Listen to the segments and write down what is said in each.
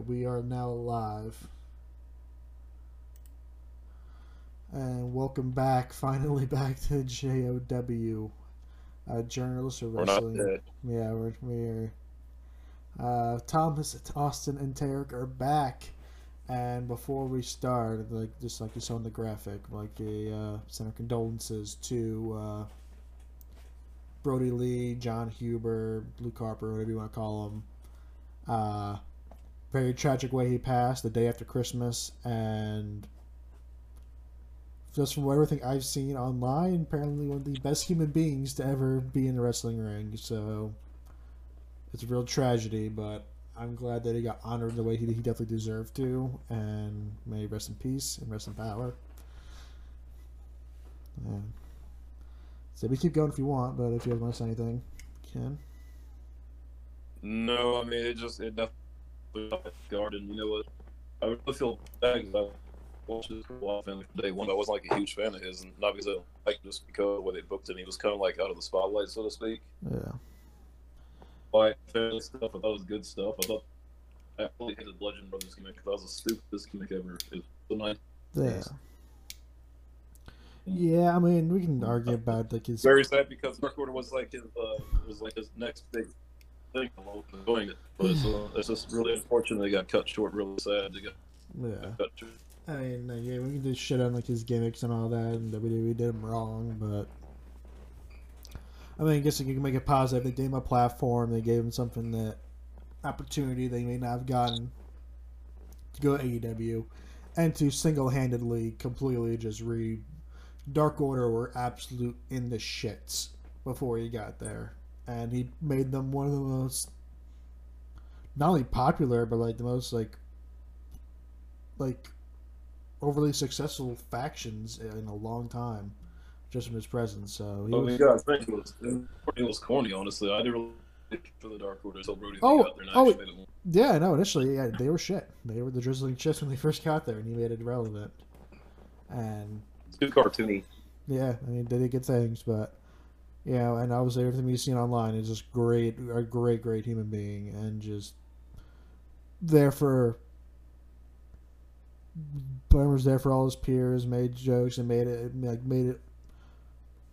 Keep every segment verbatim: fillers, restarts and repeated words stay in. right, we are now live. And welcome back, finally back to J O W, uh, Journalist of Wrestling. We're not dead. Yeah, we're, we're uh, Thomas, Austin, and Tarek are back. And before we start, like just like you saw in the graphic, like a uh, send our condolences to uh, Brody Lee, John Huber, Luke Harper, whatever you want to call him. Uh, very tragic way he passed the day after Christmas, and just from everything I've seen online, apparently one of the best human beings to ever be in the wrestling ring. So it's a real tragedy, but I'm glad that he got honored the way he, he definitely deserved to, and may he rest in peace and rest in power. Yeah. So we keep going if you want, but if you guys want to say anything, you can. No, I mean, it just, it definitely guarded, you know what? I really feel bad because I watched this off and day one, I wasn't like a huge fan of his, and not because I didn't like it, just because of the way they booked it, he was kind of like out of the spotlight, so to speak. Yeah. Like, fairly stuff, I thought it was good stuff. I thought I really hated the Legend Brothers gimmick because that was the stupidest gimmick ever. It was nice. Yeah. Yeah, I mean, we can argue about like his. Very sad because Dark Order was like his, uh, was like his next big. Think I'm going it, but it's, uh, it's just really unfortunate they got cut short. Really sad. They got, yeah. Cut short. I mean, like, yeah, we can do shit on like his gimmicks and all that, and W W E did him wrong, but I mean, I guess you can make it positive. They gave him a platform. They gave him something that opportunity they may not have gotten to go to A E W, and to single-handedly, completely just re Dark Order were absolute in the shits before he got there. And he made them one of the most, not only popular, but like the most like, like, overly successful factions in a long time, just from his presence. So he oh, was. Yeah, I think it was, it was corny, honestly. I didn't really think for the Dark Order until Brody oh, got there. And oh, it. yeah, no. Initially, yeah, they were shit. They were the drizzling shits when they first got there, and he made it relevant. And it's too cartoony. Yeah, I mean, they did good things, but. Yeah, and obviously everything we've seen online is just great, a great, great human being, and just there for, was there for all his peers, made jokes, and made it, like, made it,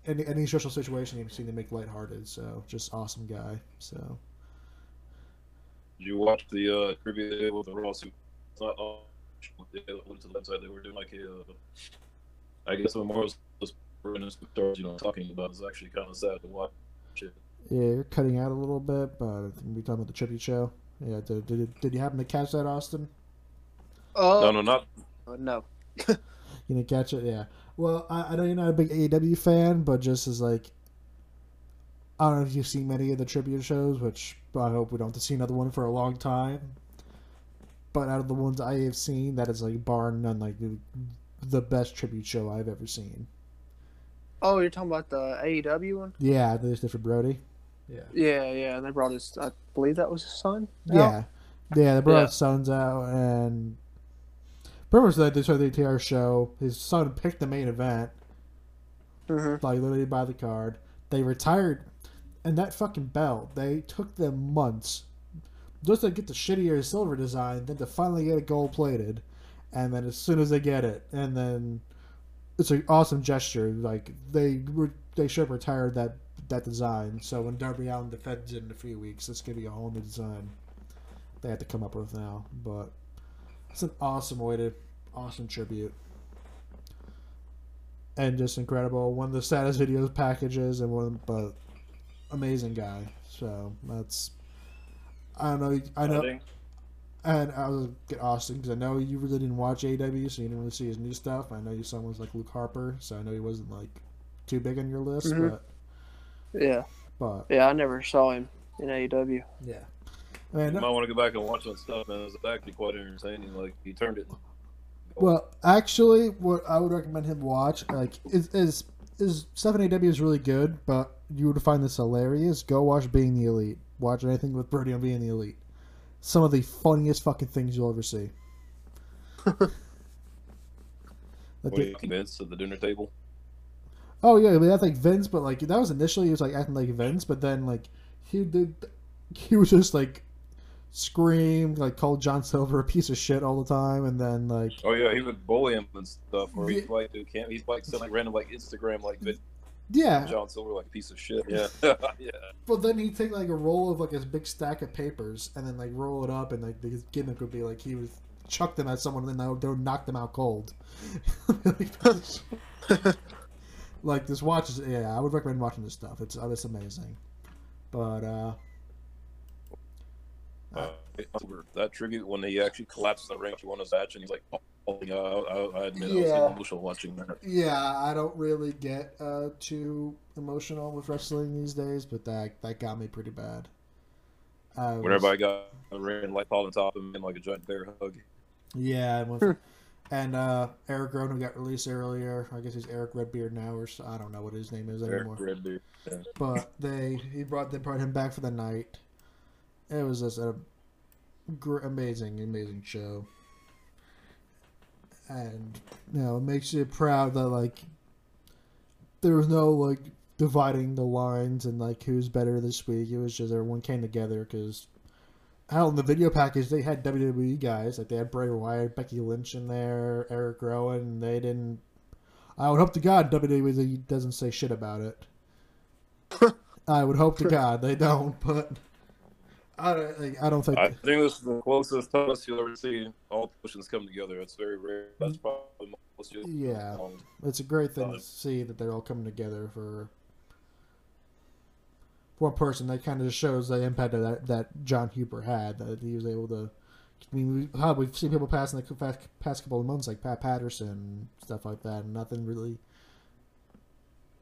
any, any social situation you've seen to make lighthearted, so, just awesome guy, so. Did you watch the, uh, trivia with the Ross, who, it's not all, they went to the website, they were doing, like, a, uh, I guess the memorial was you know, talking about is actually kind of sad to watch it. Yeah, you're cutting out a little bit, but we talking about the tribute show. Yeah, did did, it, did you happen to catch that, Austin? Oh uh, no, no, not uh, no. You didn't catch it, yeah. Well, I, I know you're not a big A E W fan, but just as like, I don't know if you've seen many of the tribute shows, which I hope we don't have to see another one for a long time. But out of the ones I have seen, that is like bar none, like the, the best tribute show I've ever seen. Oh, you're talking about the A E W one? Yeah, there's different Brody. Yeah. Yeah, yeah, and they brought his, I believe that was his son? Yeah. Yeah, they brought yeah. his sons out, and pretty much they started the entire show. His son picked the main event, mm-hmm. like literally by the card. They retired, and that fucking belt, they took them months just to get the shittier silver design, then to finally get it gold-plated, and then as soon as they get it, and then... It's an awesome gesture. Like they were, they should have retired that that design. So when Darby Allin defends it in a few weeks, it's gonna be a whole new design they have to come up with now. But it's an awesome way to, awesome tribute, and just incredible. One of the saddest videos packages, and one, but amazing guy. So that's, I don't know, I know. And I was get Austin because I know you really didn't watch A E W, so you didn't really see his new stuff. I know you saw ones like Luke Harper, so I know he wasn't like too big on your list. Mm-hmm. But yeah, but yeah, I never saw him in A E W. Yeah, I mean, you might want to go back and watch that stuff, man. It was actually quite entertaining. Like he turned it. Well, actually, what I would recommend him watch, like, is is is stuff in A E W is really good, but you would find this hilarious. Go watch Being the Elite. Watch anything with Brody on Being the Elite. Some of the funniest fucking things you'll ever see. Like what, the, Vince at the dinner table? Oh, yeah, I mean, that's like Vince, but like, that was initially, he was like acting like Vince, but then like, he did, he was just like, screamed, like called John Silver a piece of shit all the time, and then like oh yeah, he would bully him and stuff, or he'd like do camp, he's like something random like Instagram like that. Yeah, John Silver like a piece of shit. Yeah, yeah. But then he'd take like a roll of like his big stack of papers and then like roll it up, and like his gimmick would be like he would chuck them at someone and then they would knock them out cold. Like this watch is yeah, I would recommend watching this stuff. It's it's amazing, but. uh Uh, that tribute when he actually collapsed the ring, he won his match, and he's like, "Oh, yeah, I, I admit yeah. I was emotional watching that." Yeah, I don't really get uh, too emotional with wrestling these days, but that that got me pretty bad. I was... Whenever I got a ring, like all on top of him, and like a giant bear hug. Yeah, and, with... and uh, Eric Rowan, who got released earlier, I guess he's Eric Redbeard now, or so, I don't know what his name is anymore. Eric Redbeard. Yeah. But they he brought they brought him back for the night. It was just an amazing, amazing show. And, you know, it makes you proud that, like, there was no, like, dividing the lines and, like, who's better this week. It was just everyone came together because, hell, in the video package, they had W W E guys. Like, they had Bray Wyatt, Becky Lynch in there, Eric Rowan. They didn't... I would hope to God W W E doesn't say shit about it. I would hope to God they don't, but... I don't, like, I don't think... I think this is the closest Thomas you'll ever see all positions come together. It's very rare. That's probably most you'll Yeah. Um, it's a great thing uh, to see that they're all coming together for one person. That kind of shows the impact of that, that John Huber had, that he was able to... I mean, we, we've seen people pass in the past couple of months, like Pat Patterson, stuff like that, and nothing really...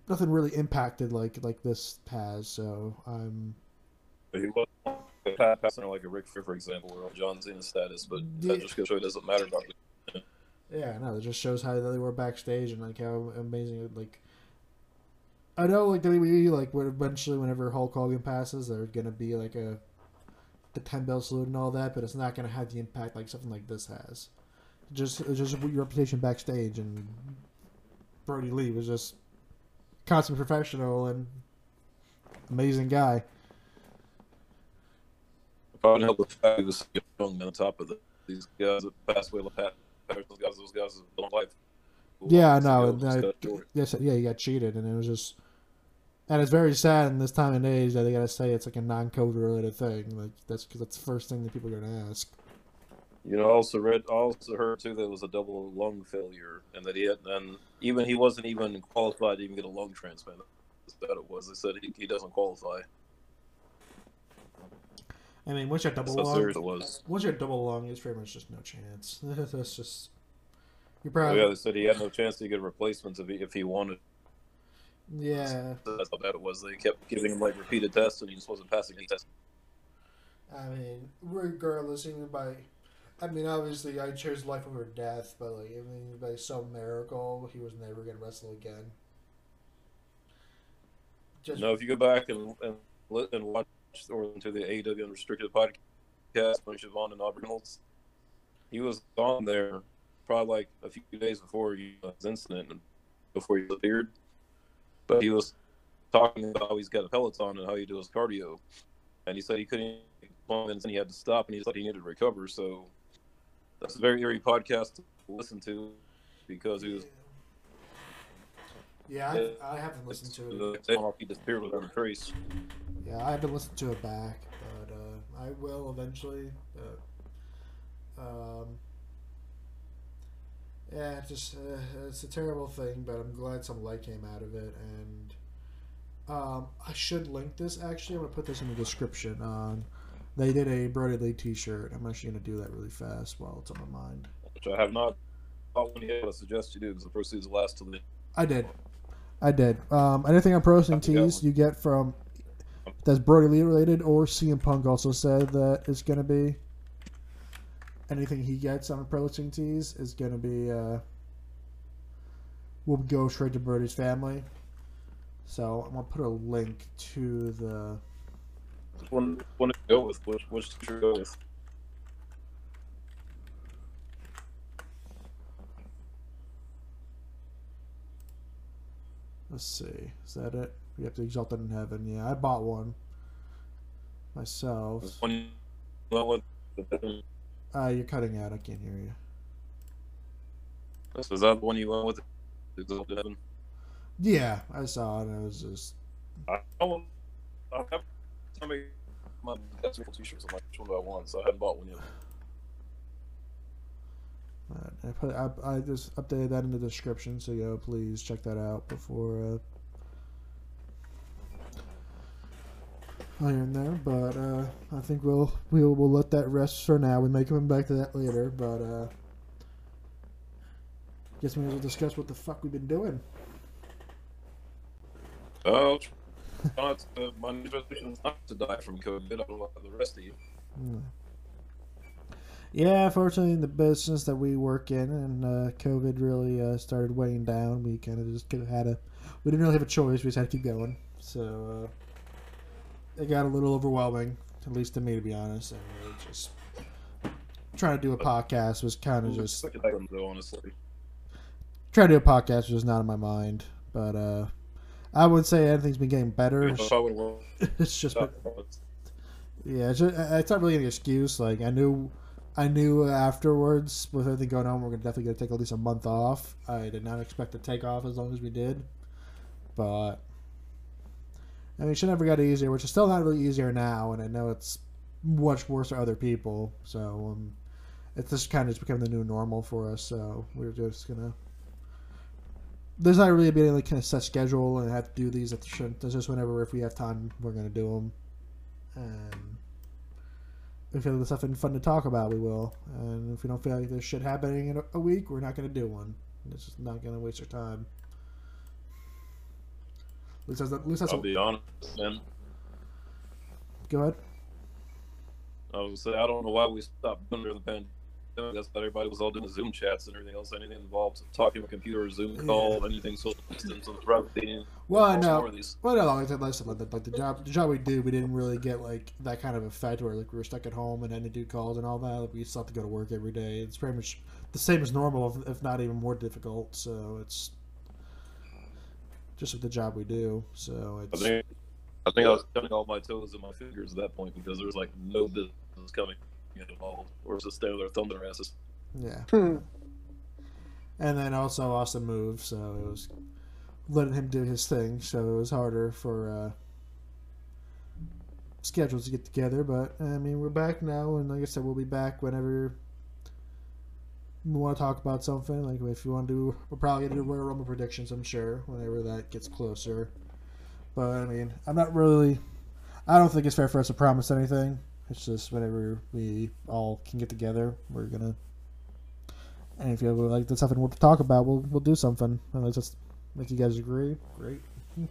Nothing really impacted like, like this has, so I'm... But he was... Pat Patterson, like a Ric Flair, for example, or John Cena status, but yeah. That just goes to show it doesn't matter about it. Yeah, no, it just shows how they were backstage and like how amazing. Like, I know, like W W E, like would eventually, whenever Hulk Hogan passes, there's gonna be like a the ten bell salute and all that, but it's not gonna have the impact like something like this has. Just, just your reputation backstage, and Brody Lee was just constant professional and amazing guy. I would help the fact he was young on top of the, these guys that passed away. Pat Patterson's guys, those guys that don't life. Yeah, no, no yes, yeah, he got cheated, and it was just, and it's very sad in this time and age that they gotta say it's like a non-COVID related thing. Like that's because that's the first thing that people are gonna ask. You know, I also read, I also heard too that it was a double lung failure, and that he had, and even he wasn't even qualified to even get a lung transplant. That's what it was. They said he, he doesn't qualify. I mean, once you're double long, it was. once you're double long, it's pretty much just no chance. That's just you probably. Oh, yeah, they said he had no chance to get replacements if he, if he wanted. Yeah, that's how bad it was. They kept giving him like repeated tests, and he just wasn't passing any tests. I mean, regardless, even by, I mean, obviously, I chose life over death, but like, I mean, by some miracle, he was never going to wrestle again. Just... No, if you go back and and, and watch. Or into the A E W Unrestricted podcast, Mike Siobhan and Aubrey Reynolds. He was on there probably like a few days before his incident and before he appeared. But he was talking about how he's got a Peloton and how he does cardio. And he said he couldn't and he had to stop, and he said he needed to recover. So that's a very eerie podcast to listen to because he was. Yeah, yeah I, I haven't listened to it. He disappeared without a trace. Yeah, I haven't listened to it back, but uh, I will eventually. But, um, yeah, just uh, it's a terrible thing, but I'm glad some light came out of it. And um, I should link this. Actually, I'm gonna put this in the description. Um, they did a Brody Lee T-shirt. I'm actually gonna do that really fast while it's on my mind. Which I have not. Not one yet. I suggest you do because the proceeds last till the. I did, I did. Um, anything on Pro Wrestling Tees you get from. That's Brody Lee related, or C M Punk also said that it's going to be anything he gets on Pro Wrestling Tees is going to be uh, will go straight to Brody's family. So I'm going to put a link to the one. One to go with which which to go with. Let's see. Is that it? We have to exalt it in heaven. Yeah, I bought one myself. One Uh, you're cutting out. I can't hear you. This is that the one you went with? Yeah, I saw it. And it was just. I don't. I have. I mean, my basketball t-shirts. I'm like, which one do I want? So I hadn't bought one yet. Right. I, put, I I just updated that in the description, so you know, please check that out before. Uh, Iron there, but uh, I think we'll we'll we'll let that rest for now. We may come back to that later, but uh, guess we might as well discuss what the fuck we've been doing. Oh, uh, my new resolution is not to die from COVID. I don't like the rest of you. Hmm. Yeah, fortunately, the business that we work in and uh, COVID really uh, started weighing down. We kind of just could have had a we didn't really have a choice. We just had to keep going. So. Uh, It got a little overwhelming, at least to me, to be honest. And really just trying to do a podcast was kind of just honestly. Trying to do a podcast was not in my mind, but uh, I would say everything's been getting better. It's, it's just, been, yeah, it's, just, it's not really an excuse. Like I knew, I knew afterwards with everything going on, we're gonna definitely gonna take at least a month off. I did not expect to take off as long as we did, but. I mean, she never got easier, which is still not really easier now, and I know it's much worse for other people. So um, it's just kind of just become the new normal for us. So we're just gonna. There's not really been any kind of set schedule, and I have to do these at the. It's just whenever if we have time, we're gonna do them. And if we have something fun to talk about, we will. And if we don't feel like there's shit happening in a week, we're not gonna do one. It's just not gonna waste our time. At least, at least that's I'll what... be honest, man. Go ahead. I was gonna say, I don't know why we stopped doing during the pandemic. That's what everybody was all doing Zoom chats and everything else. Anything involved talking to a computer, Zoom yeah. call, anything social distance. Well, I know. Well, no, like, like the job, the job we do, we didn't really get like that kind of effect where like we were stuck at home and had to do calls and all that. Like, we still have to go to work every day. It's pretty much the same as normal, if not even more difficult. So it's. Just with the job we do, so it's... I think I, think I was counting all my toes and my fingers at that point because there was like no business coming involved, or just there their thumb their asses. Yeah. and then also Austin moved, so it was letting him do his thing, so it was harder for uh, schedules to get together. But I mean, we're back now, and like I said, we'll be back whenever we want to talk about something. Like if you want to do, we're probably going to do Royal Rumble predictions, I'm sure, whenever that gets closer. But I mean, I'm not really, I don't think it's fair for us to promise anything. It's just whenever we all can get together, we're going to, and if you have, like that's something we'll talk about, we'll we'll do something. And let's just make you guys agree. Great. I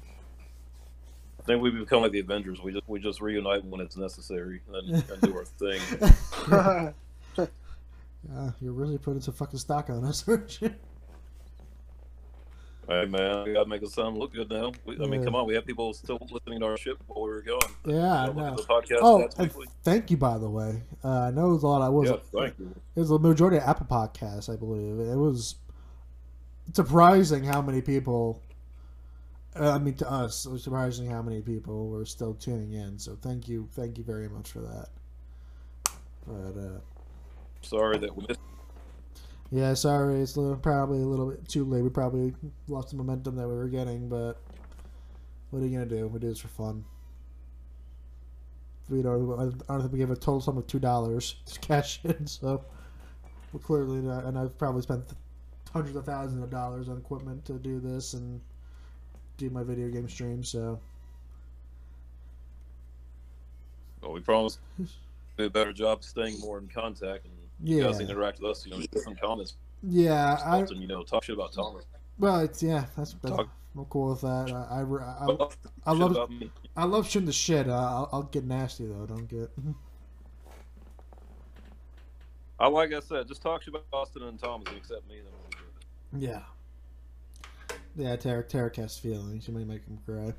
think we become like the Avengers. We just, we just reunite when it's necessary and, and do our thing. Yeah, you're really putting some fucking stock on us, aren't you? Hey, man, we gotta make us sound look good now. We, yeah. I mean, come on, we have people still listening to our shit while we were going. Yeah, I know. Oh, thank you, by the way. Uh, I know it was a lot. I was. Yeah, thank you. It was the majority of Apple Podcasts, I believe. It was surprising how many people. Uh, I mean, to us, it was surprising how many people were still tuning in. So thank you, thank you very much for that. But. uh Sorry that we missed. Yeah, sorry. It's probably a little bit too late. We probably lost the momentum that we were getting, but what are you going to do? We do this for fun. We don't, I don't think we gave a total sum of two dollars to cash in, so we're clearly not. And I've probably spent hundreds of thousands of dollars on equipment to do this and do my video game stream, so. Well, we promised we'd do a better job staying more in contact and yeah. You guys interact with us, you know, different comments. Yeah, I... And, you know, talk shit about Tom. Well, it's, yeah, that's... that's I'm cool with that. I, I, I, I, I love... I love shooting the shit. I'll, I'll get nasty, though. Don't get... I, like I said, just talk shit about Austin and Thomas and accept me. Then yeah. Yeah, Tarek, Tarek has feelings. You may make him cry.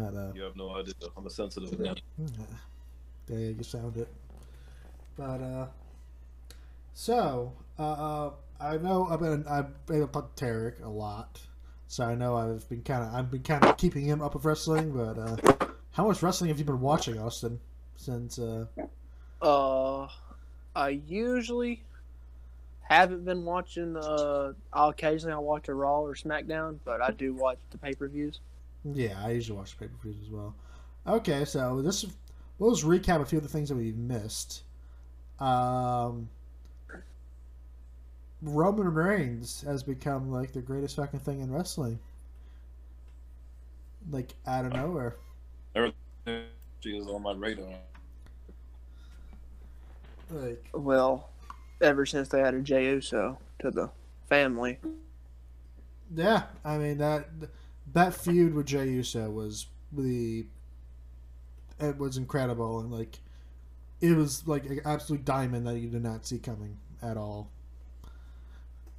But, uh... You have no idea. I'm a sensitive man. Yeah. Yeah, you sound it. But, uh... So, uh, I know I've been... I've been talking to Tarek a lot. So I know I've been kind of... I've been kind of keeping him up with wrestling, but, uh... How much wrestling have you been watching, Austin? Since uh, uh I usually haven't been watching. Uh, I'll occasionally I watch a Raw or SmackDown, but I do watch the pay per views. Yeah, I usually watch the pay per views as well. Okay, so this we'll just recap a few of the things that we missed. Um, Roman Reigns has become like the greatest fucking thing in wrestling, like out of nowhere. Everything is on my radar. Like, well, ever since they added Jey Uso to the family. Yeah, I mean that that feud with Jey Uso was the it was incredible, and like it was like an absolute diamond that you did not see coming at all.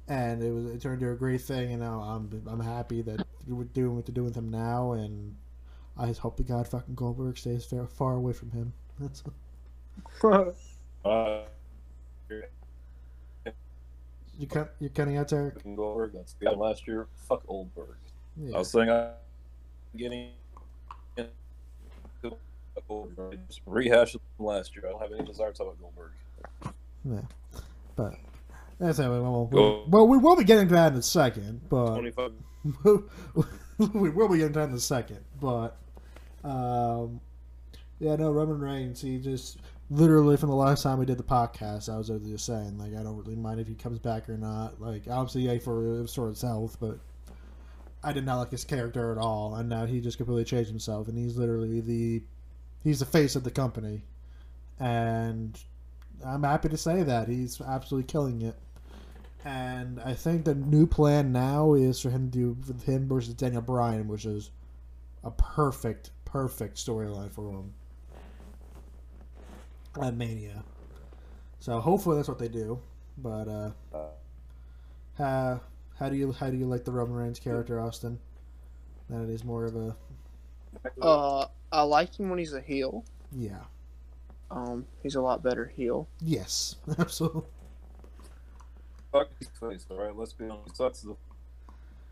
And it was it turned into a great thing, and now I'm I'm happy that we're doing what to do with him now, and I just hope to God fucking Goldberg stays far, far away from him. That's uh, you cut you cutting out there. Goldberg, that's the last year. Fuck Goldberg. Yeah. I was saying I'm getting Goldberg. Just rehash it from last year. I don't have any desire to talk about Goldberg. Yeah, but. That's how we will. We'll, well, we will be getting to that in a second, but we will be getting to that in a second. But um, yeah, no, Roman Reigns. He just literally from the last time we did the podcast, I was just saying like I don't really mind if he comes back or not. Like obviously, yeah, for his sort of health, but I did not like his character at all, and now he just completely changed himself, and he's literally the he's the face of the company, and I'm happy to say that he's absolutely killing it. And I think the new plan now is for him to do with him versus Daniel Bryan, which is a perfect, perfect storyline for him at Mania. So hopefully that's what they do. But uh, how how do you how do you like the Roman Reigns character, Austin? That it is more of a. Uh, I like him when he's a heel. Yeah. Um, he's a lot better heel. Yes, absolutely. Fuck his face, all right? Let's be honest. He sucks as a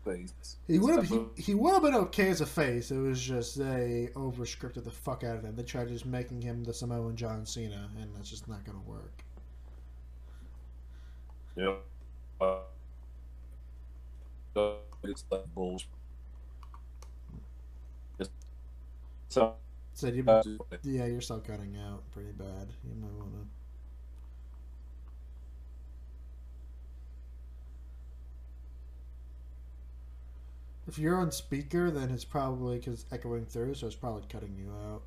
face. He would have he, he would have been okay as a face. It was just they overscripted the fuck out of him. They tried just making him the Samoan John Cena, and that's just not gonna work. Yeah. Uh, it's like bullshit. So. So you, uh, yeah, you're still cutting out pretty bad. You might want to. If you're on speaker, then it's probably because it's echoing through, so it's probably cutting you out.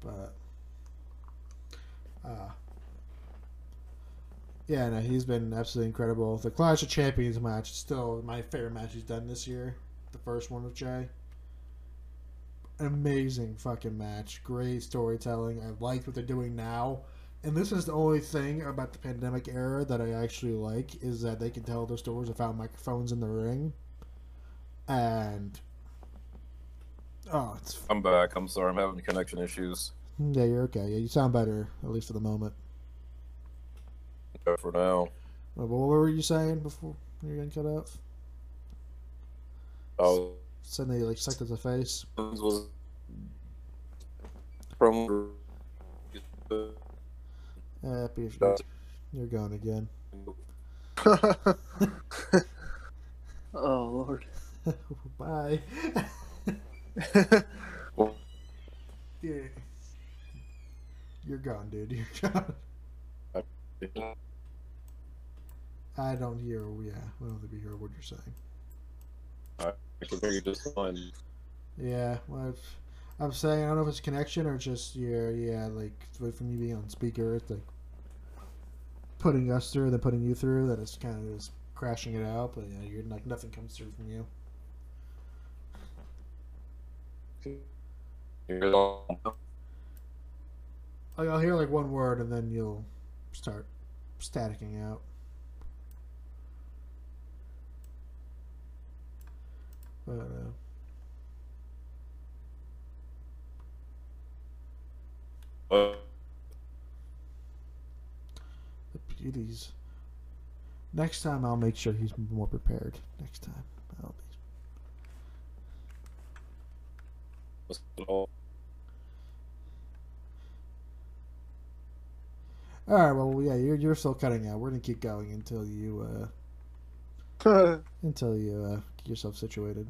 But. Uh, yeah, no, he's been absolutely incredible. The Clash of Champions match is still my favorite match he's done this year. The first one with Jey. Amazing fucking match. Great storytelling. I like what they're doing now. And this is the only thing about the pandemic era that I actually like is that they can tell their stories without microphones in the ring. And oh, it's I'm back. I'm sorry. I'm having connection issues. Yeah, you're okay. Yeah, you sound better, at least for the moment. For now. What were you saying before you got cut off? Oh. Suddenly, so like sucked at the face. From uh, you're gone again. Oh Lord! Bye. Yeah. You're gone, dude. You're gone. I don't hear. Yeah, I don't think we hear what you're saying. All right. I can hear you just fine. Yeah, well, I'm saying I don't know if it's connection or just your yeah, like from you being on speaker, it's like putting us through, then putting you through. That it's kind of just crashing it out, but yeah, you're like nothing comes through from you. Like I'll hear like one word, and then you'll start staticking out. I don't know. Uh, the beauties. Next time, I'll make sure he's more prepared. Next time, I'll be. was at all. All right. Well, yeah, you're you're still cutting out. We're gonna keep going until you uh, until you uh, get yourself situated.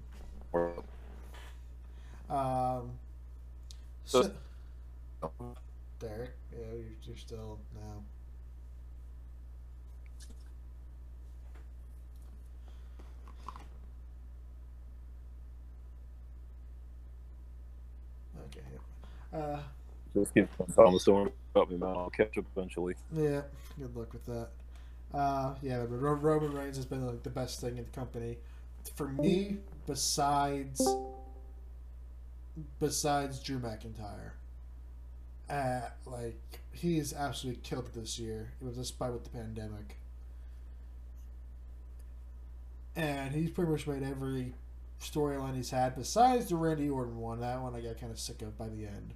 Um. So, so Derek, yeah, you're, you're still now. Okay. Uh. Just give on the storm. Help me, man. I'll catch up eventually. Yeah, good luck with that. Uh, yeah, but Roman Reigns has been like the best thing in the company for me, besides besides Drew McIntyre. Uh, like he is absolutely killed it this year. It was despite with the pandemic, and he's pretty much made every storyline he's had besides the Randy Orton one. That one I got kind of sick of by the end.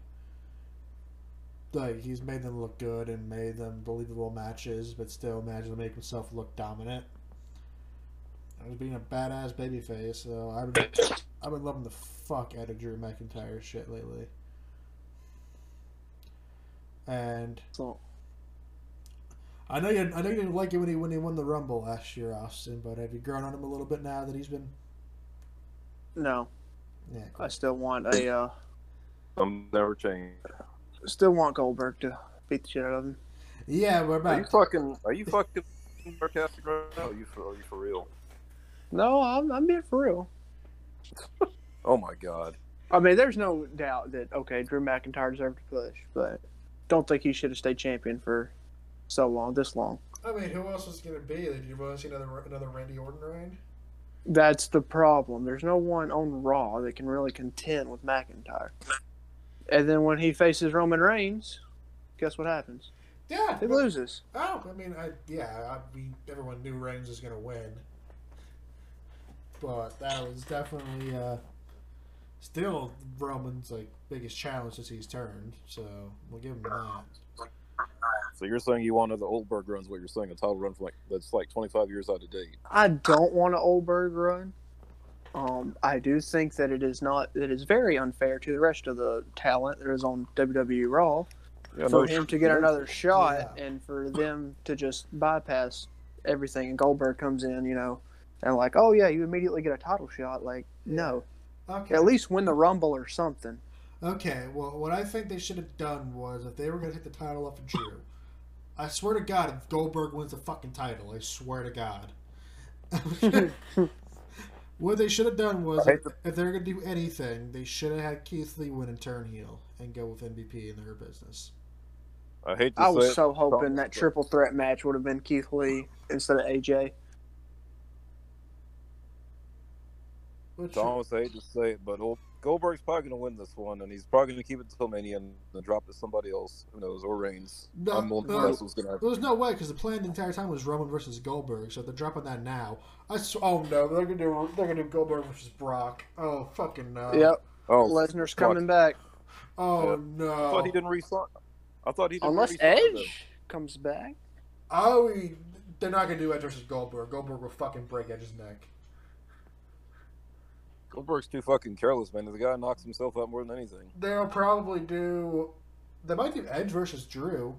Like, he's made them look good and made them believable matches, but still managed to make himself look dominant. I was being a badass babyface, so I've been, I've been loving the fuck out of Drew McIntyre shit lately. And oh. I know you, I know you didn't like it when he when he won the Rumble last year, Austin. But have you grown on him a little bit now that he's been? No. Yeah. Cool. I still want a. Uh... I'm never changed. Still want Goldberg to beat the shit out of him. Yeah, we're back. Are you fucking? Are you fucking sarcastic right now? Are you for? Are you for real? No, I'm. I'm being for real. Oh my god. I mean, there's no doubt that okay, Drew McIntyre deserved a push, but don't think he should have stayed champion for so long, this long. I mean, who else was going to be? Did you want to see another another Randy Orton reign? That's the problem. There's no one on Raw that can really contend with McIntyre. And then when he faces Roman Reigns, guess what happens? Yeah, he well, loses. Oh, I mean, I, yeah, I mean, everyone knew Reigns was gonna win, but that was definitely uh, still Roman's like biggest challenge since he's turned. So we'll give him that. So you're saying you want another Goldberg run? Is what you're saying? A title run for like that's like twenty-five years out of date. I don't want an Goldberg run. Um, I do think that it is not it is very unfair to the rest of the talent that is on W W E Raw yeah, for no him to get another shot yeah. and for them to just bypass everything. And Goldberg comes in, you know, and like, oh yeah, you immediately get a title shot. Like, yeah. no, okay. At least win the Rumble or something. Okay, well, what I think they should have done was if they were going to hit the title off of Drew, I swear to God, if Goldberg wins the fucking title, I swear to God. What they should have done was, if, if they were going to do anything, they should have had Keith Lee win and turn heel and go with M V P in their business. I hate. To I say was it, so hoping that triple threat match would have been Keith Lee instead of A J. I almost hate to say it, but Goldberg's probably going to win this one, and he's probably going to keep it until Mania and then drop it to somebody else, who knows, or Reigns. No, I'm no, gonna happen. There's no way, because the plan the entire time was Roman versus Goldberg, so if they're dropping that now. I sw oh no, they're going to do they're going to do Goldberg versus Brock. Oh fucking no. Yep. Oh, Lesnar's coming back. Oh yeah. no. I thought he didn't resign. I thought he didn't Unless Edge comes back. Oh, he, they're not going to do Edge versus Goldberg. Goldberg will fucking break Edge's neck. Goldberg's too fucking careless, man. The guy knocks himself out more than anything. They'll probably do... They might do Edge versus Drew.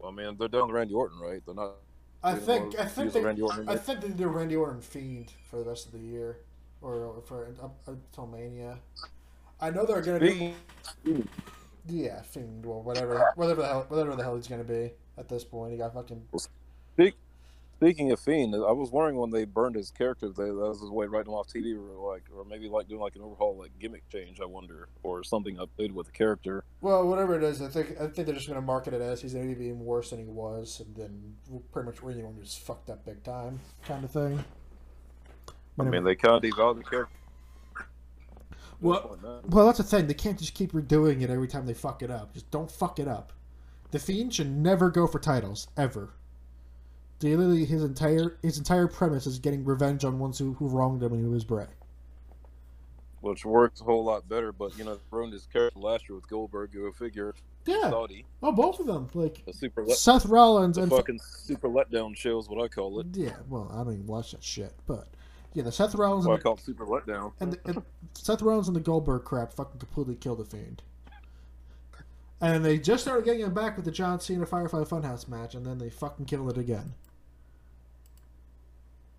Well, I mean, they're down to Randy Orton, right? They're not... I think I think, they, Randy Orton I think they do Randy Orton Fiend for the rest of the year. Or, or for up, up until Mania. I know they're going to be... Fiend. Yeah, Fiend. Well, whatever. Whatever the hell, whatever the hell he's going to be at this point. He got fucking... Speak. Speaking of Fiend, I was wondering when they burned his character, they, that was his way right off T V, or like, or maybe like doing like an overhaul, like gimmick change. I wonder, or something updated with the character. Well, whatever it is, I think I think they're just going to market it as he's going to be even worse than he was, and then pretty much really when he was fucked up big time, kind of thing. I mean, they kind of devalued the character. Well, well, that's the thing. They can't just keep redoing it every time they fuck it up. Just don't fuck it up. The Fiend should never go for titles ever. Literally, his entire his entire premise is getting revenge on ones who, who wronged him and who was Bray. Which works a whole lot better, but you know, ruined his character last year with Goldberg. Go figure. Yeah. Saudi. Oh, both of them. Like super Seth Rollins and fucking super letdown show is what I call it. Yeah. Well, I don't even watch that shit, but Yeah, the Seth Rollins. Well, I call it Super Letdown. And, the, and Seth Rollins and the Goldberg crap fucking completely killed the Fiend. And they just started getting him back with the John Cena Firefly Funhouse match, and then they fucking killed it again.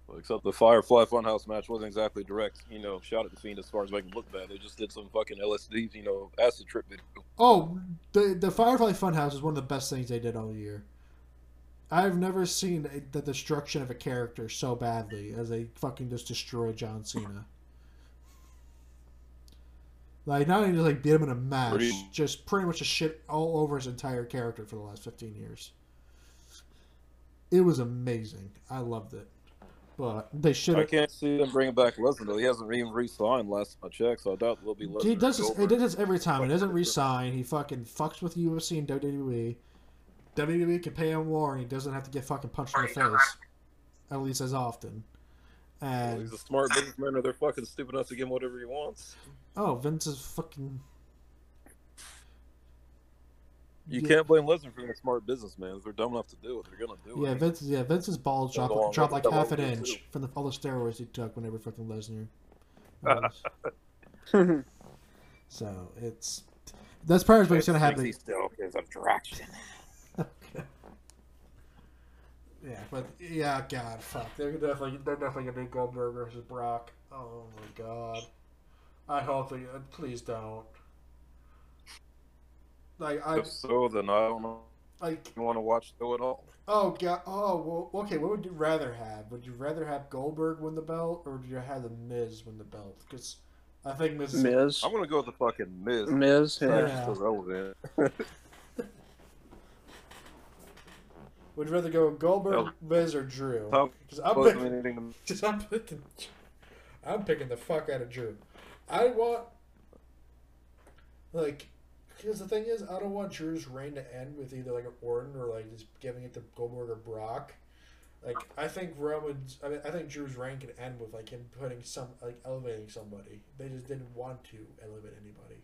Well, except the Firefly Funhouse match wasn't exactly direct, you know, shot at the Fiend as far as making it look bad. They just did some fucking L S D, you know, acid trip video. Oh, the the Firefly Funhouse is one of the best things they did all year. I've never seen the destruction of a character so badly as they fucking just destroy John Cena. Like, not only just like beat him in a match, pretty, just pretty much just shit all over his entire character for the last fifteen years. It was amazing. I loved it. But they should. I can't see them bringing back Lesnar though. He hasn't even re-signed last I checked, so I doubt they'll be. Lesnar he does. This, he did this every time. He doesn't re-sign. He fucking fucks with U F C and W W E. W W E can pay him more, and he doesn't have to get fucking punched in the face, at least as often. And well, he's a smart businessman, or they're fucking stupid enough to give him whatever he wants. Oh, Vince is fucking. You yeah. can't blame Lesnar for being a smart businessman. If they're dumb enough to do it, they're gonna do yeah, it. Vince, yeah, Vince's balls dropped like, drop like half an inch too. from the, all the steroids he took whenever fucking Lesnar. Was. So it's that's probably what's gonna happen. He still is abstraction. Okay. Yeah, but yeah, God, fuck, they're definitely they're definitely gonna do Goldberg versus Brock. Oh my God, I hope they please don't. Like I if so then I don't know. Like you want to watch though at all? Oh God, oh well, okay. What would you rather have? Would you rather have Goldberg win the belt, or would you have the Miz win the belt? Because I think Miz. Miz. I'm gonna go with the fucking Miz. Miz, yeah. So relevant. Would you rather go Goldberg, no. Miz, or Drew? Because I'm, I'm, I'm picking the fuck out of Drew. I want, like, because the thing is, I don't want Drew's reign to end with either, like, Orton or, like, just giving it to Goldberg or Brock. Like, I think Roman's, I mean, I think Drew's reign can end with, like, him putting some, like, elevating somebody. They just didn't want to elevate anybody.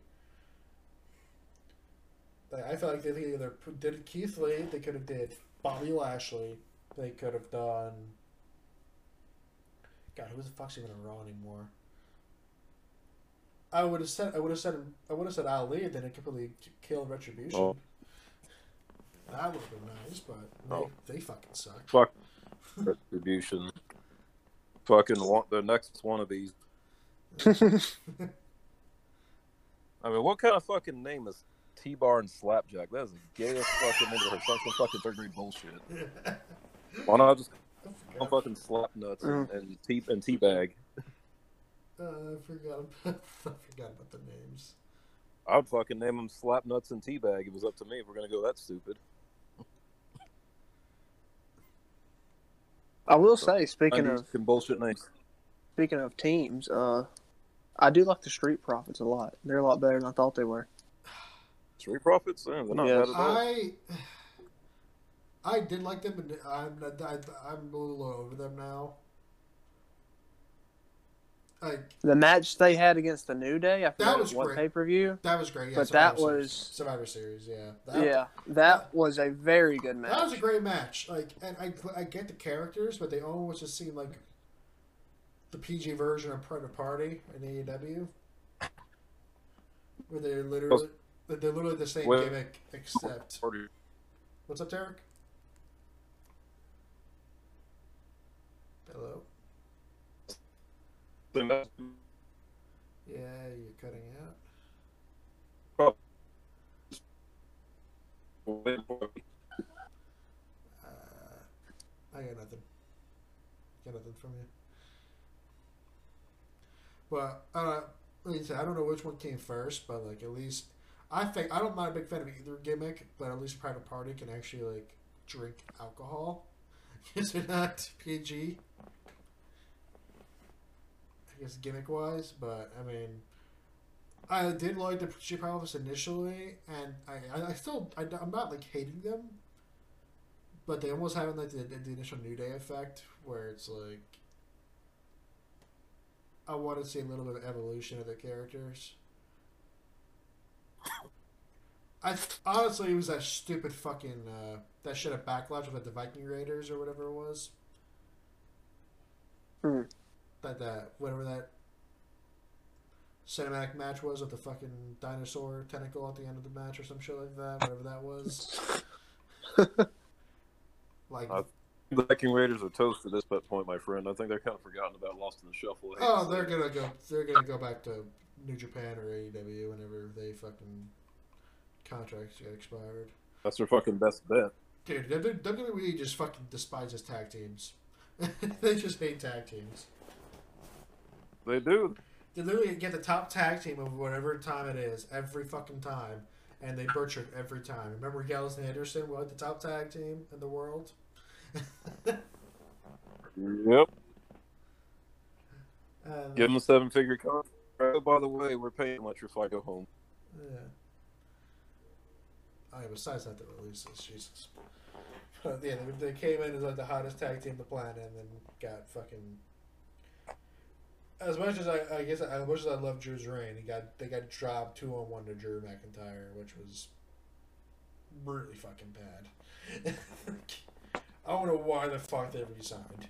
Like, I feel like they either did Keith Lee, they could have did Bobby Lashley, they could have done. God, who the fuck's even on Raw anymore? I would have said, I would have said, I would have said Ali, and then it completely killed Retribution. Oh. That would have been nice, but they, oh. they fucking suck. Fuck Retribution. Fucking want the next one of these. I mean, what kind of fucking name is? T-Bar and Slapjack. That is the gayest fucking name ever. That's some fucking third grade bullshit. Why not just call fucking slap nuts and, and tea and tea bag? Uh, I forgot about, I forgot about the names. I would fucking name them Slap Nuts and Teabag if it was up to me. If we're gonna go that stupid. I will say, speaking of bullshit names, speaking of teams, uh, I do like the Street Profits a lot. They're a lot better than I thought they were. Street Profits, they're not yes. bad at all. I, I did like them, but I'm I, I'm a little over them now. Like the match they had against the New Day, I that was one pay per view. That was great, yeah, but Survivor that Series. was Survivor Series, yeah. That, yeah, that was a very good match. That was a great match. Like, and I I get the characters, but they almost just seem like the P G version of Private Party in A E W, where they're literally. They're literally the same Wait. gimmick, except... What's up, Tarek? Hello? Yeah, you're cutting out. Uh, I got nothing. Got nothing from you. Well, uh, like I said, I don't know which one came first, but, like, at least... I think I don't mind a big fan of either gimmick, but at least Private Party can actually like drink alcohol. Is it not P G? I guess gimmick wise, but I mean, I did like the Street Profits initially, and I I, I still I, I'm not like hating them, but they almost haven't like the, the initial New Day effect where it's like I want to see a little bit of evolution of the characters. I honestly, it was that stupid fucking uh, that shit at Backlash with like, the Viking Raiders or whatever it was. Mm. that, that whatever that cinematic match was of the fucking dinosaur tentacle at the end of the match or some shit like that, whatever that was. Like, uh, the Viking Raiders are toast at this point, my friend. I think they're kind of forgotten about, lost in the shuffle. Oh, they're gonna go. They're gonna go back to New Japan or A E W whenever they fucking contracts get expired. That's their fucking best bet. Dude, W W E just fucking despises tag teams. They just hate tag teams. They do. They literally get the top tag team of whatever time it is every fucking time, and they butcher it every time. Remember Gallows and Anderson were like the top tag team in the world? Yep. Um, Give them a seven-figure contract. Oh, by the way, we're paying much if I go home. Yeah. I mean, besides that, the releases, Jesus. But yeah, they, they came in as like the hottest tag team on the planet, and then got fucking. As much as I, I guess, I, as much as I love Drew's reign, he got they got dropped two on one to Drew McIntyre, which was really fucking bad. I don't know why the fuck they resigned.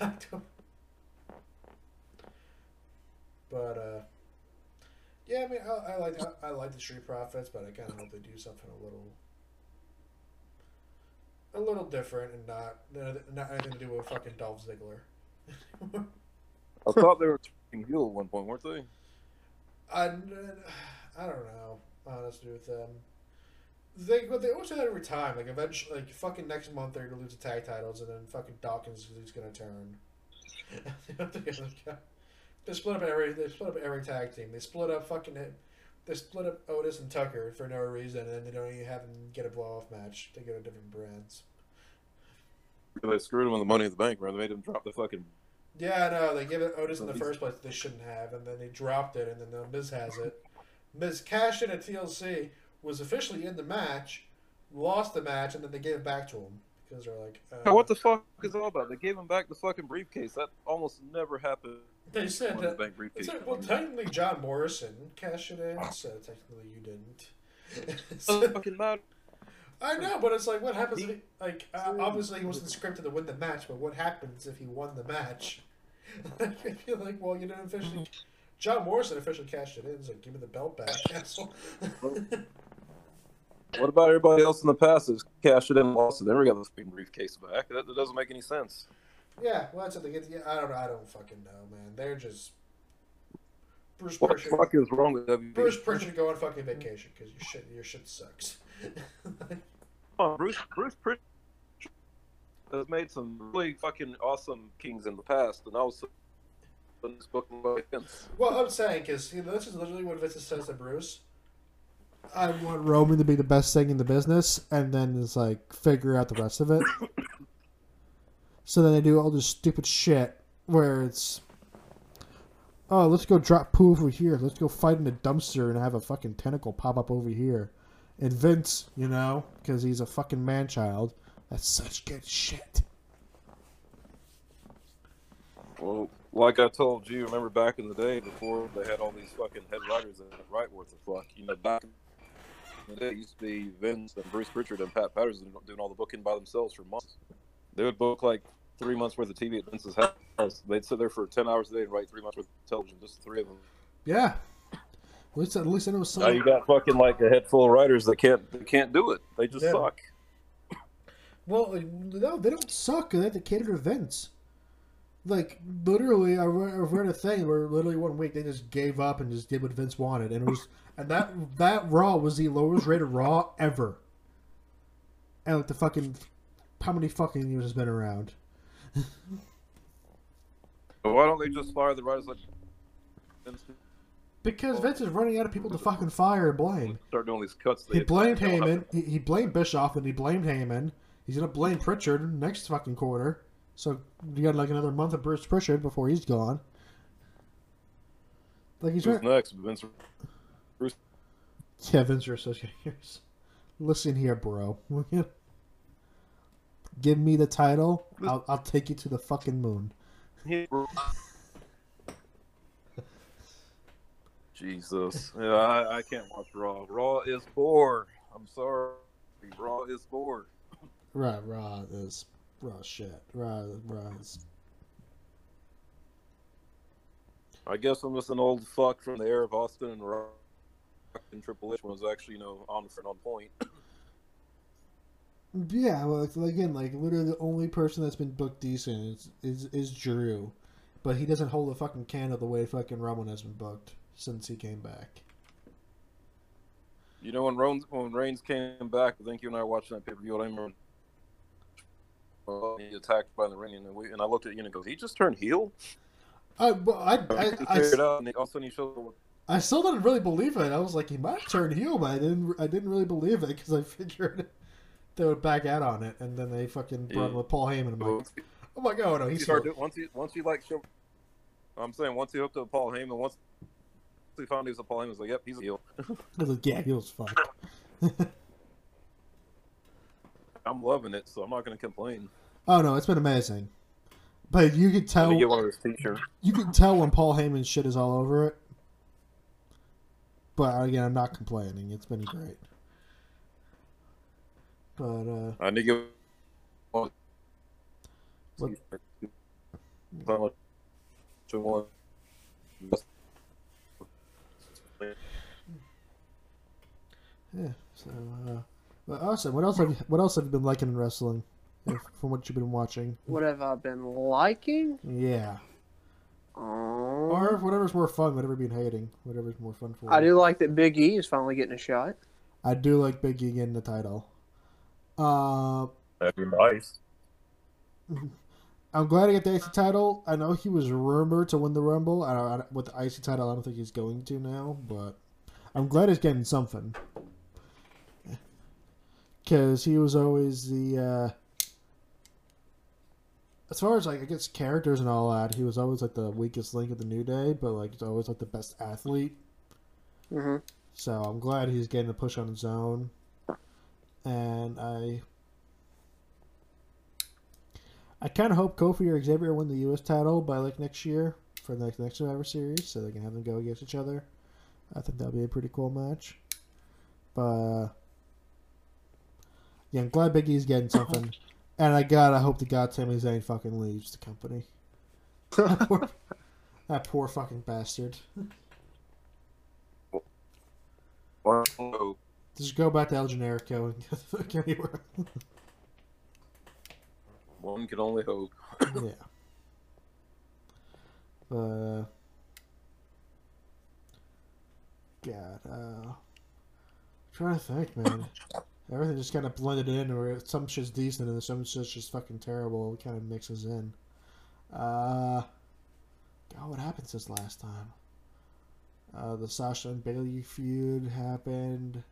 I don't. But, uh, yeah, I mean, I, I like I, I like the Street Profits, but I kind of hope they do something a little, a little different and not not anything to do with fucking Dolph Ziggler. I thought they were turning heel at one point, weren't they? I, I don't know, honestly, with them. They but they always do that every time. Like eventually, like fucking next month they're gonna lose the tag titles, and then fucking Dawkins is gonna turn. They split up every. They split up every tag team. They split up fucking. They split up Otis and Tucker for no reason, and then they don't even have them get a blow off match. They go to different brands. They screwed them on the Money in the Bank, right? They made them drop the fucking. Yeah, no, they gave it Otis in the first place that they shouldn't have, and then they dropped it, and then the Miz has it. Miz cashed in at T L C, was officially in the match, lost the match, and then they gave it back to him because they're like, uh, "What the fuck is all about?" They gave him back the fucking briefcase. That almost never happened. They said that. The they said, well, technically, John Morrison cashed it in, so technically, you didn't. So, it fucking matter. I know, but it's like, what happens if he, like, uh, obviously he wasn't scripted to win the match, but what happens if he won the match? Like, I feel like, well, you didn't officially... John Morrison officially cashed it in, so like, give me the belt back, asshole. What about everybody else in the past that's cashed it in and lost it? They never got the briefcase back. That, that doesn't make any sense. Yeah, well, that's what they get. Yeah, I don't, I don't fucking know, man. They're just... Bruce what Prichard, the fuck is wrong with W W E? Bruce Prichard go on fucking vacation, because your shit, your shit sucks. Oh, Bruce Bruce Prichard has made some really fucking awesome kings in the past, and also in this book. Well, I'm saying because you know this is literally what Vince says to Bruce. I want Roman to be the best thing in the business, and then it's like figure out the rest of it. So then they do all this stupid shit where it's, oh, let's go drop poo over here. Let's go fight in a dumpster and have a fucking tentacle pop up over here. And Vince, you know, because he's a fucking man-child. That's such good shit. Well, like I told you, remember back in the day before they had all these fucking head writers that write worth a fuck. You know, back in the day, it used to be Vince and Bruce Prichard and Pat Patterson doing all the booking by themselves for months. They would book like three months worth of T V at Vince's house. They'd sit there for ten hours a day and write three months worth of television, just the three of them. Yeah. At least, at least I know some. Now you got fucking like a head full of writers that can't they can't do it. They just yeah. suck. Well, no, they don't suck. They have to cater to events. Like literally, I read, I read a thing where literally one week they just gave up and just did what Vince wanted, and it was and that that Raw was the lowest rated Raw ever. And like the fucking how many fucking years has been around? Why don't they just fire the writers like Vince? Because Vince is running out of people to fucking fire and blame. Start doing these cuts. He blamed Heyman. He, he blamed Bischoff, and he blamed Heyman. He's gonna blame Prichard next fucking quarter. So you got like another month of Bruce Prichard before he's gone. Like he's Who's next, Vince. Bruce. Yeah, Vince, your associate. Listen here, bro. Give me the title. I'll, I'll take you to the fucking moon. Yeah, bro. Jesus. Yeah, I, I can't watch Raw. Raw is bore. I'm sorry. Raw is bore. Right, Raw is Raw shit. Raw, Raw is I guess I'm just an old fuck from the era of Austin and Rock and Triple H was actually, you know, on for on point. Yeah, well, it's, again, like literally the only person that's been booked decent is, is is Drew, but he doesn't hold a fucking candle the way fucking Roman has been booked since he came back. You know, when Reigns, when Reigns came back, I think you and I watched that pay-per-view. I remember he attacked by the ring, and, we, and I looked at you and goes, "He just turned heel." I, well, I, I, I, I, also he showed I still didn't really believe it. I was like, he might have turned heel, but I didn't. I didn't really believe it because I figured they would back out on it, and then they fucking brought yeah. him with Paul Heyman. I'm like, oh my god, no, he's hard. Once he, once he like, showed, I'm saying, once he hooked up Paul Heyman, once he found he was a Paul Heyman, I was like, yep, he's a heel. I was like, yeah, he was fucked. I'm loving it, so I'm not gonna complain. Oh no, it's been amazing. But you could tell. Get one of his t-shirts. You could tell when Paul Heyman's shit is all over it. But again, I'm not complaining. It's been great. But uh, I need to get one. What? Yeah. So, uh, but awesome. What else have you, What else have you been liking in wrestling? From what you've been watching, what have I been liking? Yeah, um, or whatever's more fun, whatever you've been hating, whatever's more fun for. I you. do like that Big E is finally getting a shot. I do like Big E getting the title. Uh, That'd be nice. I'm glad he got the I C title. I know he was rumored to win the Rumble. I don't, I don't, with the I C title, I don't think he's going to now, but I'm glad he's getting something because he was always the. Uh, As far as, like, I guess characters and all that, he was always, like, the weakest link of the New Day, but, like, he's always, like, the best athlete. Mm-hmm. So I'm glad he's getting a push on his own. And I... I kind of hope Kofi or Xavier win the U S title by, like, next year for the next, next Survivor Series, so they can have them go against each other. I think that would be a pretty cool match. But... Yeah, I'm glad Big E's getting something... And I got, I hope to God Sami Zayn fucking leaves the company. that, poor, that poor fucking bastard. Just go back to El Generico and get the fuck anywhere. One can only hope. Yeah. Uh. God, uh. I'm trying to think, man. Everything just kind of blended in, or some shit's decent and some shit's just fucking terrible. It kind of mixes in. Uh, God, what happened since last time? Uh, the Sasha and Bailey feud happened.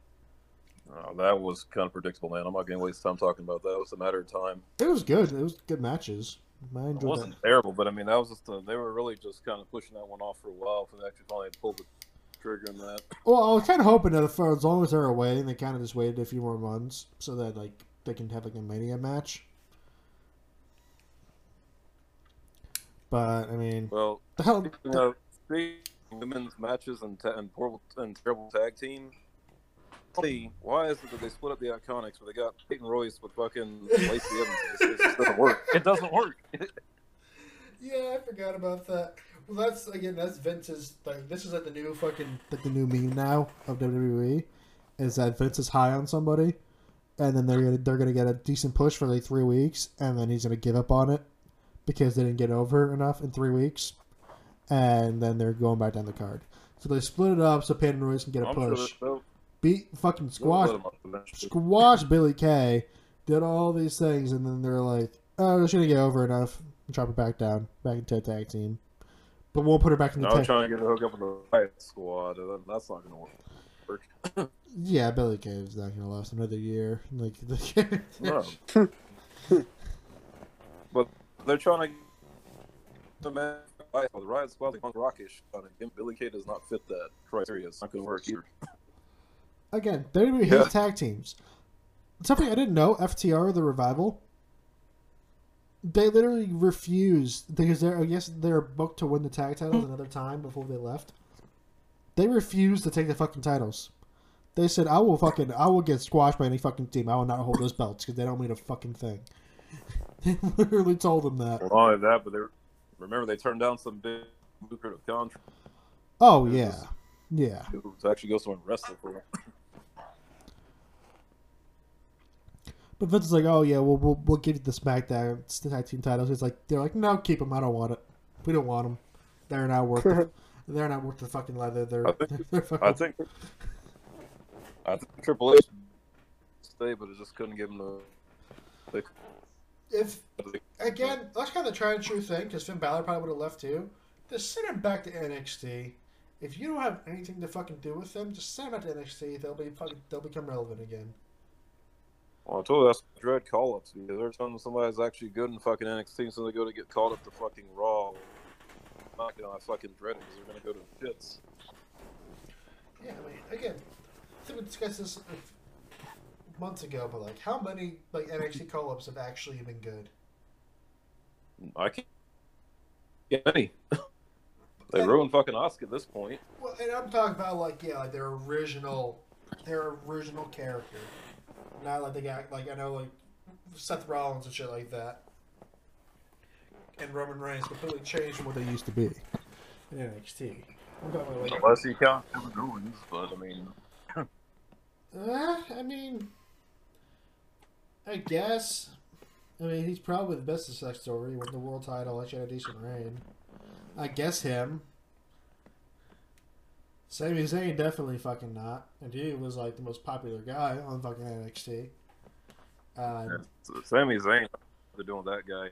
Oh, that was kind of predictable, man. I'm not going to waste time talking about that. It was a matter of time. It was good. It was good matches. I enjoyed it wasn't that. terrible, but I mean, that was just a, they were really just kind of pushing that one off for a while, and they actually finally pulled the triggering that. Well, I was kind of hoping that for as long as they're away, and they kind of just waited a few more months so that like they can have like a Mania match. But I mean, well, the hell, you know, three women's matches and ta and, horrible, and terrible tag team. Why is it that they split up the Iconics, but they got Peyton Royce with fucking Lacey Evans? It just doesn't work. It doesn't work. Yeah, I forgot about that. Well, that's, again, that's Vince's thing. This is, like, the new fucking, like, the new meme now of W W E, is that Vince is high on somebody, and then they're gonna, they're gonna get a decent push for, like, three weeks, and then he's gonna give up on it, because they didn't get over enough in three weeks, and then they're going back down the card. So they split it up so Peyton Royce can get a I'm push. Sure Beat, fucking squash, squash Billie Kay, did all these things, and then they're like, oh, she's gonna get over enough, and drop her back down, back into a tag team. But we'll put her back in the no, tag. I'm trying to get her hooked up with the Riot Squad. And that's not going to work. Yeah, Billie Kay is not going to last another year. Like, the no. But they're trying to the man with the Riot Squad like Punk Rockish. Billie Kay does not fit that criteria. It's not going to work either. Again, they're going to be his tag teams. Something I didn't know: F T R, the Revival. They literally refused because they're, I guess they're booked to win the tag titles another time before they left. They refused to take the fucking titles. They said, I will fucking, I will get squashed by any fucking team. I will not hold those belts because they don't mean a fucking thing. They literally told them that. Well, not only that, but they, remember they turned down some big lucrative contract. Oh, yeah. Was, yeah. To actually go somewhere and wrestle for it. But Vince is like, oh, yeah, we'll, we'll, we'll give you the SmackDown tag team titles. He's like, they're like, no, keep them. I don't want it. We don't want them. They're not worth it. They're not worth the fucking leather. They're, I think, they're fucking... I think, I think Triple H stay, but it just couldn't give him the... Like, if again, that's kind of the tried and true thing because Finn Balor probably would have left too. Just send him back to N X T. If you don't have anything to fucking do with them, just send him back to N X T. They'll be fucking, they'll become relevant again. Well, I told you that's dread call ups because every time somebody's actually good in fucking N X T, so they go to get called up to fucking Raw. You know, I fucking dread it because they're gonna go to the pits. Yeah, I mean, again, I think we discussed this. If, months ago, but like how many like N X T call-ups have actually been good? I can't get any. They and, ruined fucking Asuka at this point. Well, and I'm talking about like yeah, like their original, their original character. Not like they got like I know like Seth Rollins and shit like that, and Roman Reigns completely changed from what they used to be in N X T. I'm talking about, like, unless you count Kevin Owens, but I mean, uh, I mean. I guess. I mean, he's probably the best of sex story. He won the world title. Actually had a decent reign. I guess him. Sami Zayn definitely fucking not. And he was like the most popular guy on fucking N X T. Um, yeah, so Sami Zayn, they're doing that guy.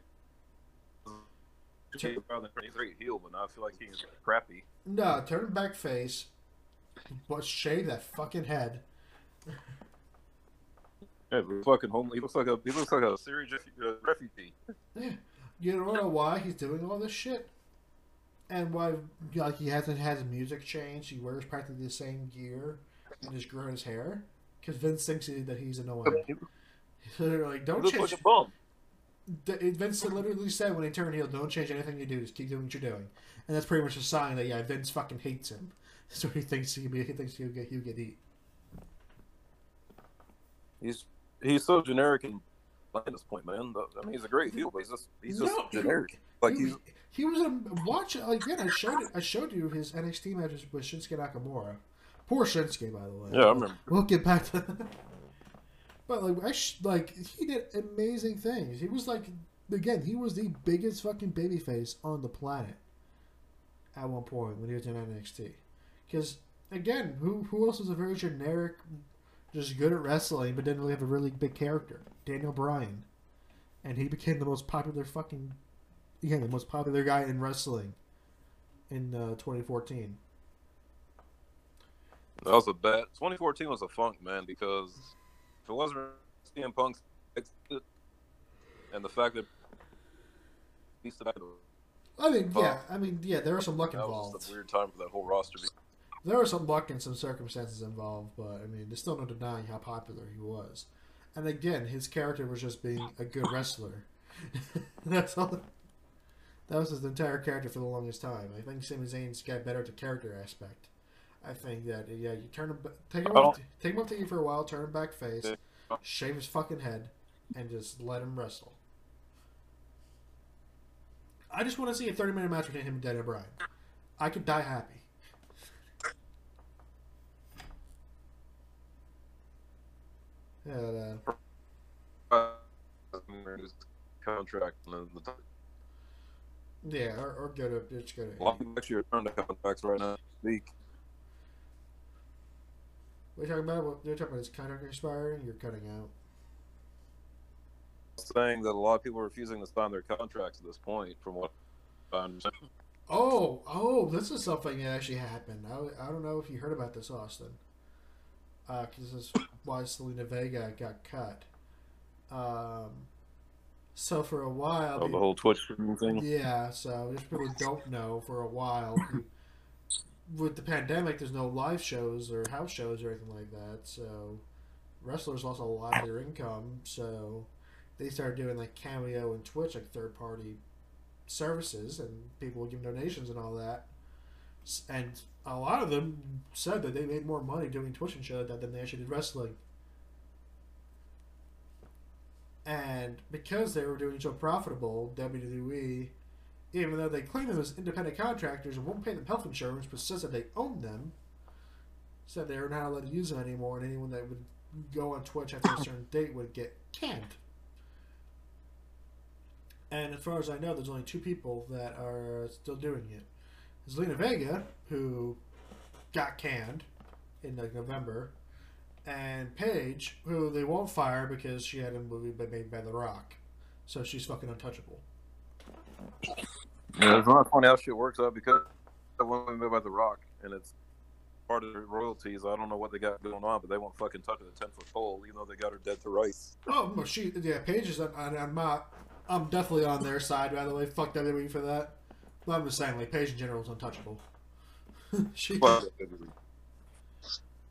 He's a great heel, but now I feel like he's crappy. No, turn him back face. But shave that fucking head. Yeah, fucking home. He looks like a he looks like a Syrian uh, refugee. Yeah, you don't know why he's doing all this shit, and why like he hasn't had his music changed. He wears practically the same gear and just grows his hair because Vince thinks that he's annoying. So they're like, don't change. Like a bum. Vince literally said when he turned heel, "Don't change anything you do. Just keep doing what you're doing." And that's pretty much a sign that yeah, Vince fucking hates him. So he thinks he he thinks he'll get he'll get eat. He's he's so generic and at this point, man. I mean, he's a great heel, but he's just he's no, just generic. Like he, he's he was a watch. Like yeah, I showed it, I showed you his N X T matches with Shinsuke Nakamura. Poor Shinsuke, by the way. Yeah, I remember. We'll get back to that. But like I sh like he did amazing things. He was like again, he was the biggest fucking babyface on the planet at one point when he was in N X T. Because again, who who else is a very generic? Just good at wrestling, but didn't really have a really big character. Daniel Bryan, and he became the most popular fucking, yeah, the most popular guy in wrestling, in uh, twenty fourteen. That was a bad. twenty fourteen was a funk, man, because if it wasn't C M Punk's exit, and the fact that he's the I mean, funk, yeah, I mean, yeah, there was some luck involved. That was a weird time for that whole roster. There was some luck and some circumstances involved, but I mean, there's still no denying how popular he was. And again, his character was just being a good wrestler. That's all. That was his entire character for the longest time. I think Sami Zayn's got better at the character aspect. I think that yeah, you turn him, take him, off, take him up to you for a while, turn him back face, shave his fucking head, and just let him wrestle. I just want to see a thirty-minute match between him and Daniel Bryan. I could die happy. Yeah, uh, contract yeah, or, or go to just go to. Well, I'm actually returning to contracts right now. Week. What are you talking about? What, you're talking about his contract expiring. You're cutting out. Saying that a lot of people are refusing to sign their contracts at this point, from what I understand. Oh, oh, this is something that actually happened. I I don't know if you heard about this, Austin. Uh, cause this is why Selena Vega got cut. Um, so for a while, oh, the whole Twitch thing. Yeah, so just people don't know for a while. With the pandemic, there's no live shows or house shows or anything like that. So wrestlers lost a lot of their income. So they started doing like Cameo and Twitch, like third party services, and people would give them donations and all that. And a lot of them said that they made more money doing Twitch and shit like that than they actually did wrestling. And because they were doing so profitable, W W E even though they claim them as independent contractors and won't pay them health insurance, but says that they own them, said they were not allowed to use them anymore, and anyone that would go on Twitch after a certain date would get canned. And as far as I know, there's only two people that are still doing it. There's Zelina Vega, who got canned in like November, and Paige, who they won't fire because she had a movie made by The Rock. So she's fucking untouchable. Yeah, it's not funny how shit works out because that one made by The Rock, and it's part of the royalties. I don't know what they got going on, but they won't fucking touch the ten-foot pole, even though they got her dead to rights. Oh, well, she, yeah, Paige is on, on, on my, I'm definitely on their side, by the way. Fuck W W E for that. But I'm just saying, like, Paige in general is untouchable. She, but,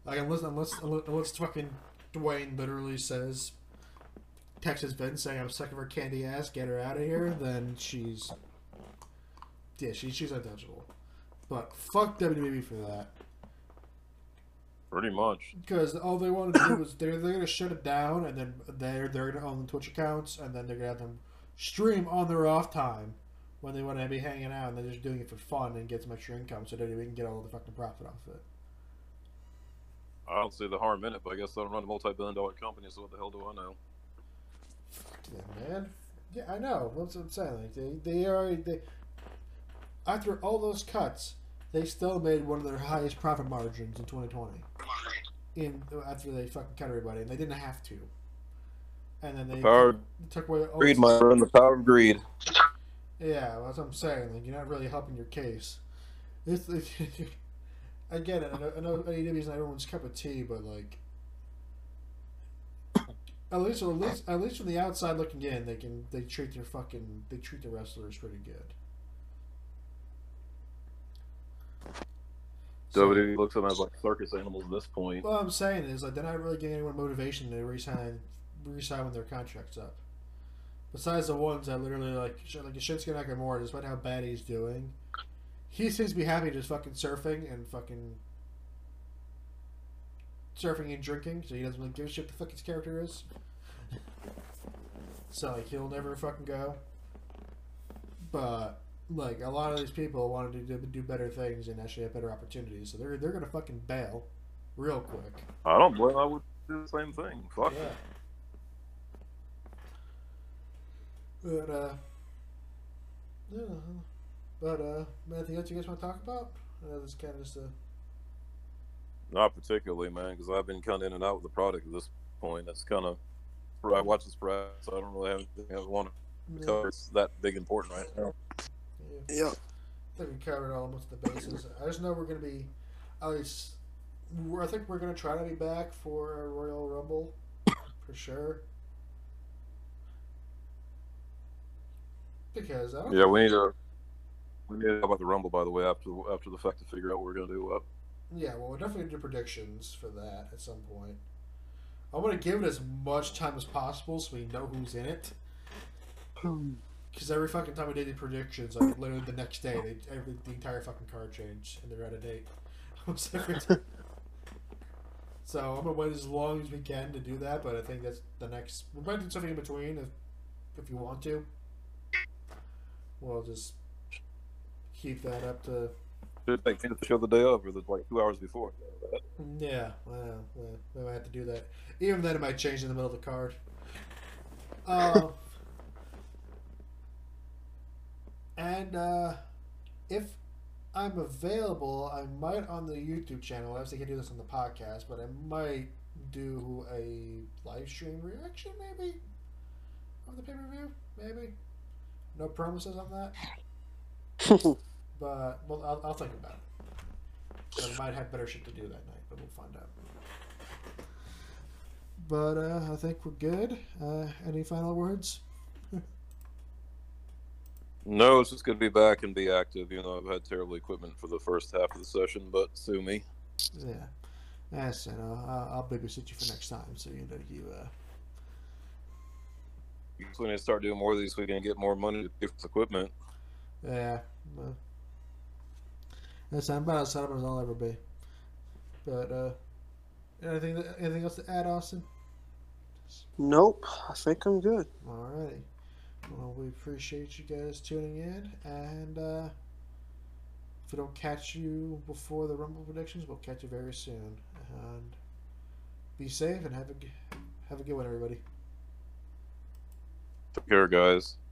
like, unless, unless, unless fucking Dwayne literally says, texts Vince saying, I'm sick of her candy ass, get her out of here, then she's, yeah, she, she's untouchable. But fuck W W E for that. Pretty much. Because all they wanted to do was, they're, they're going to shut it down, and then they're, they're going to own the Twitch accounts, and then they're going to have them stream on their off time when they want to be hanging out, and they're just doing it for fun and get some extra income so that we can get all the fucking profit off it. I don't see the harm in it, but I guess I don't run a multi-billion dollar company, so what the hell do I know? Fuck them, man. Yeah, I know. That's what I'm saying. Like, they, they already, they, after all those cuts, they still made one of their highest profit margins in twenty twenty. In, after they fucking cut everybody, and they didn't have to. And then they the power took away all greed, my friend, the power of greed. Yeah, well, that's what I'm saying. Like, you're not really helping your case. It's, it, I get it. I know, I know A E W is not everyone's cup of tea, but like, at least, at least, at least from the outside looking in, they can they treat their fucking they treat the wrestlers pretty good. W W E looks at them as like circus animals at this point. Well, I'm saying is like they're not really giving anyone motivation to resign, resign when their contract's up. Besides the ones that literally like like Shinsuke Nakamura, despite how bad he's doing, he seems to be happy just fucking surfing and fucking surfing and drinking. So he doesn't really give a shit the fuck his character is. So like he'll never fucking go. But like a lot of these people wanted to do better things and actually have better opportunities, so they're they're gonna fucking bail real quick. I don't blame. I would do the same thing. Fuck yeah. But uh, yeah. But uh, anything else you guys want to talk about? Uh, this kind of just a. Not particularly, man, because I've been kind of in and out with the product at this point. That's kind of, I watch this product, so I don't really have anything I want to cover. Yeah. It's that big important right now. Yeah. yeah. I think we covered almost the bases. I just know we're going to be, at least, I think we're going to try to be back for a Royal Rumble, for sure. Because I don't Yeah, we need to, we need to talk about the Rumble, by the way, after, after the fact to figure out what we're going to do up. Yeah, well, we'll definitely do predictions for that at some point. I want to give it as much time as possible so we know who's in it. Because every fucking time we did the predictions, like literally the next day, they, every, the entire fucking card changed and they're out of date. So I'm going to wait as long as we can to do that, but I think that's the next. We might do something in between if, if you want to. We'll just keep that up to. Should take to show the day over, like two hours before. Yeah, well, well, we might have to do that. Even then, it might change in the middle of the card. Uh, and uh, if I'm available, I might on the YouTube channel. I obviously can't do this on the podcast, but I might do a live stream reaction, maybe? On the pay-per-view, maybe? No promises on that? But well, I'll, I'll think about it. So I might have better shit to do that night, but we'll find out. But uh, I think we're good. Uh, any final words? No, it's just going to be back and be active. You know, I've had terrible equipment for the first half of the session, but sue me. Yeah. Yes, and I'll, I'll babysit you for next time, so you know you. Uh... So we need to start doing more of these so we can get more money to pay for equipment. Yeah. Well, that's not about as set up as I'll ever be. But uh, anything anything else to add, Austin? Nope. I think I'm good. Alrighty. Well, we appreciate you guys tuning in, and uh, if we don't catch you before the Rumble predictions, we'll catch you very soon. And be safe and have a have a good one, everybody. Take care, guys.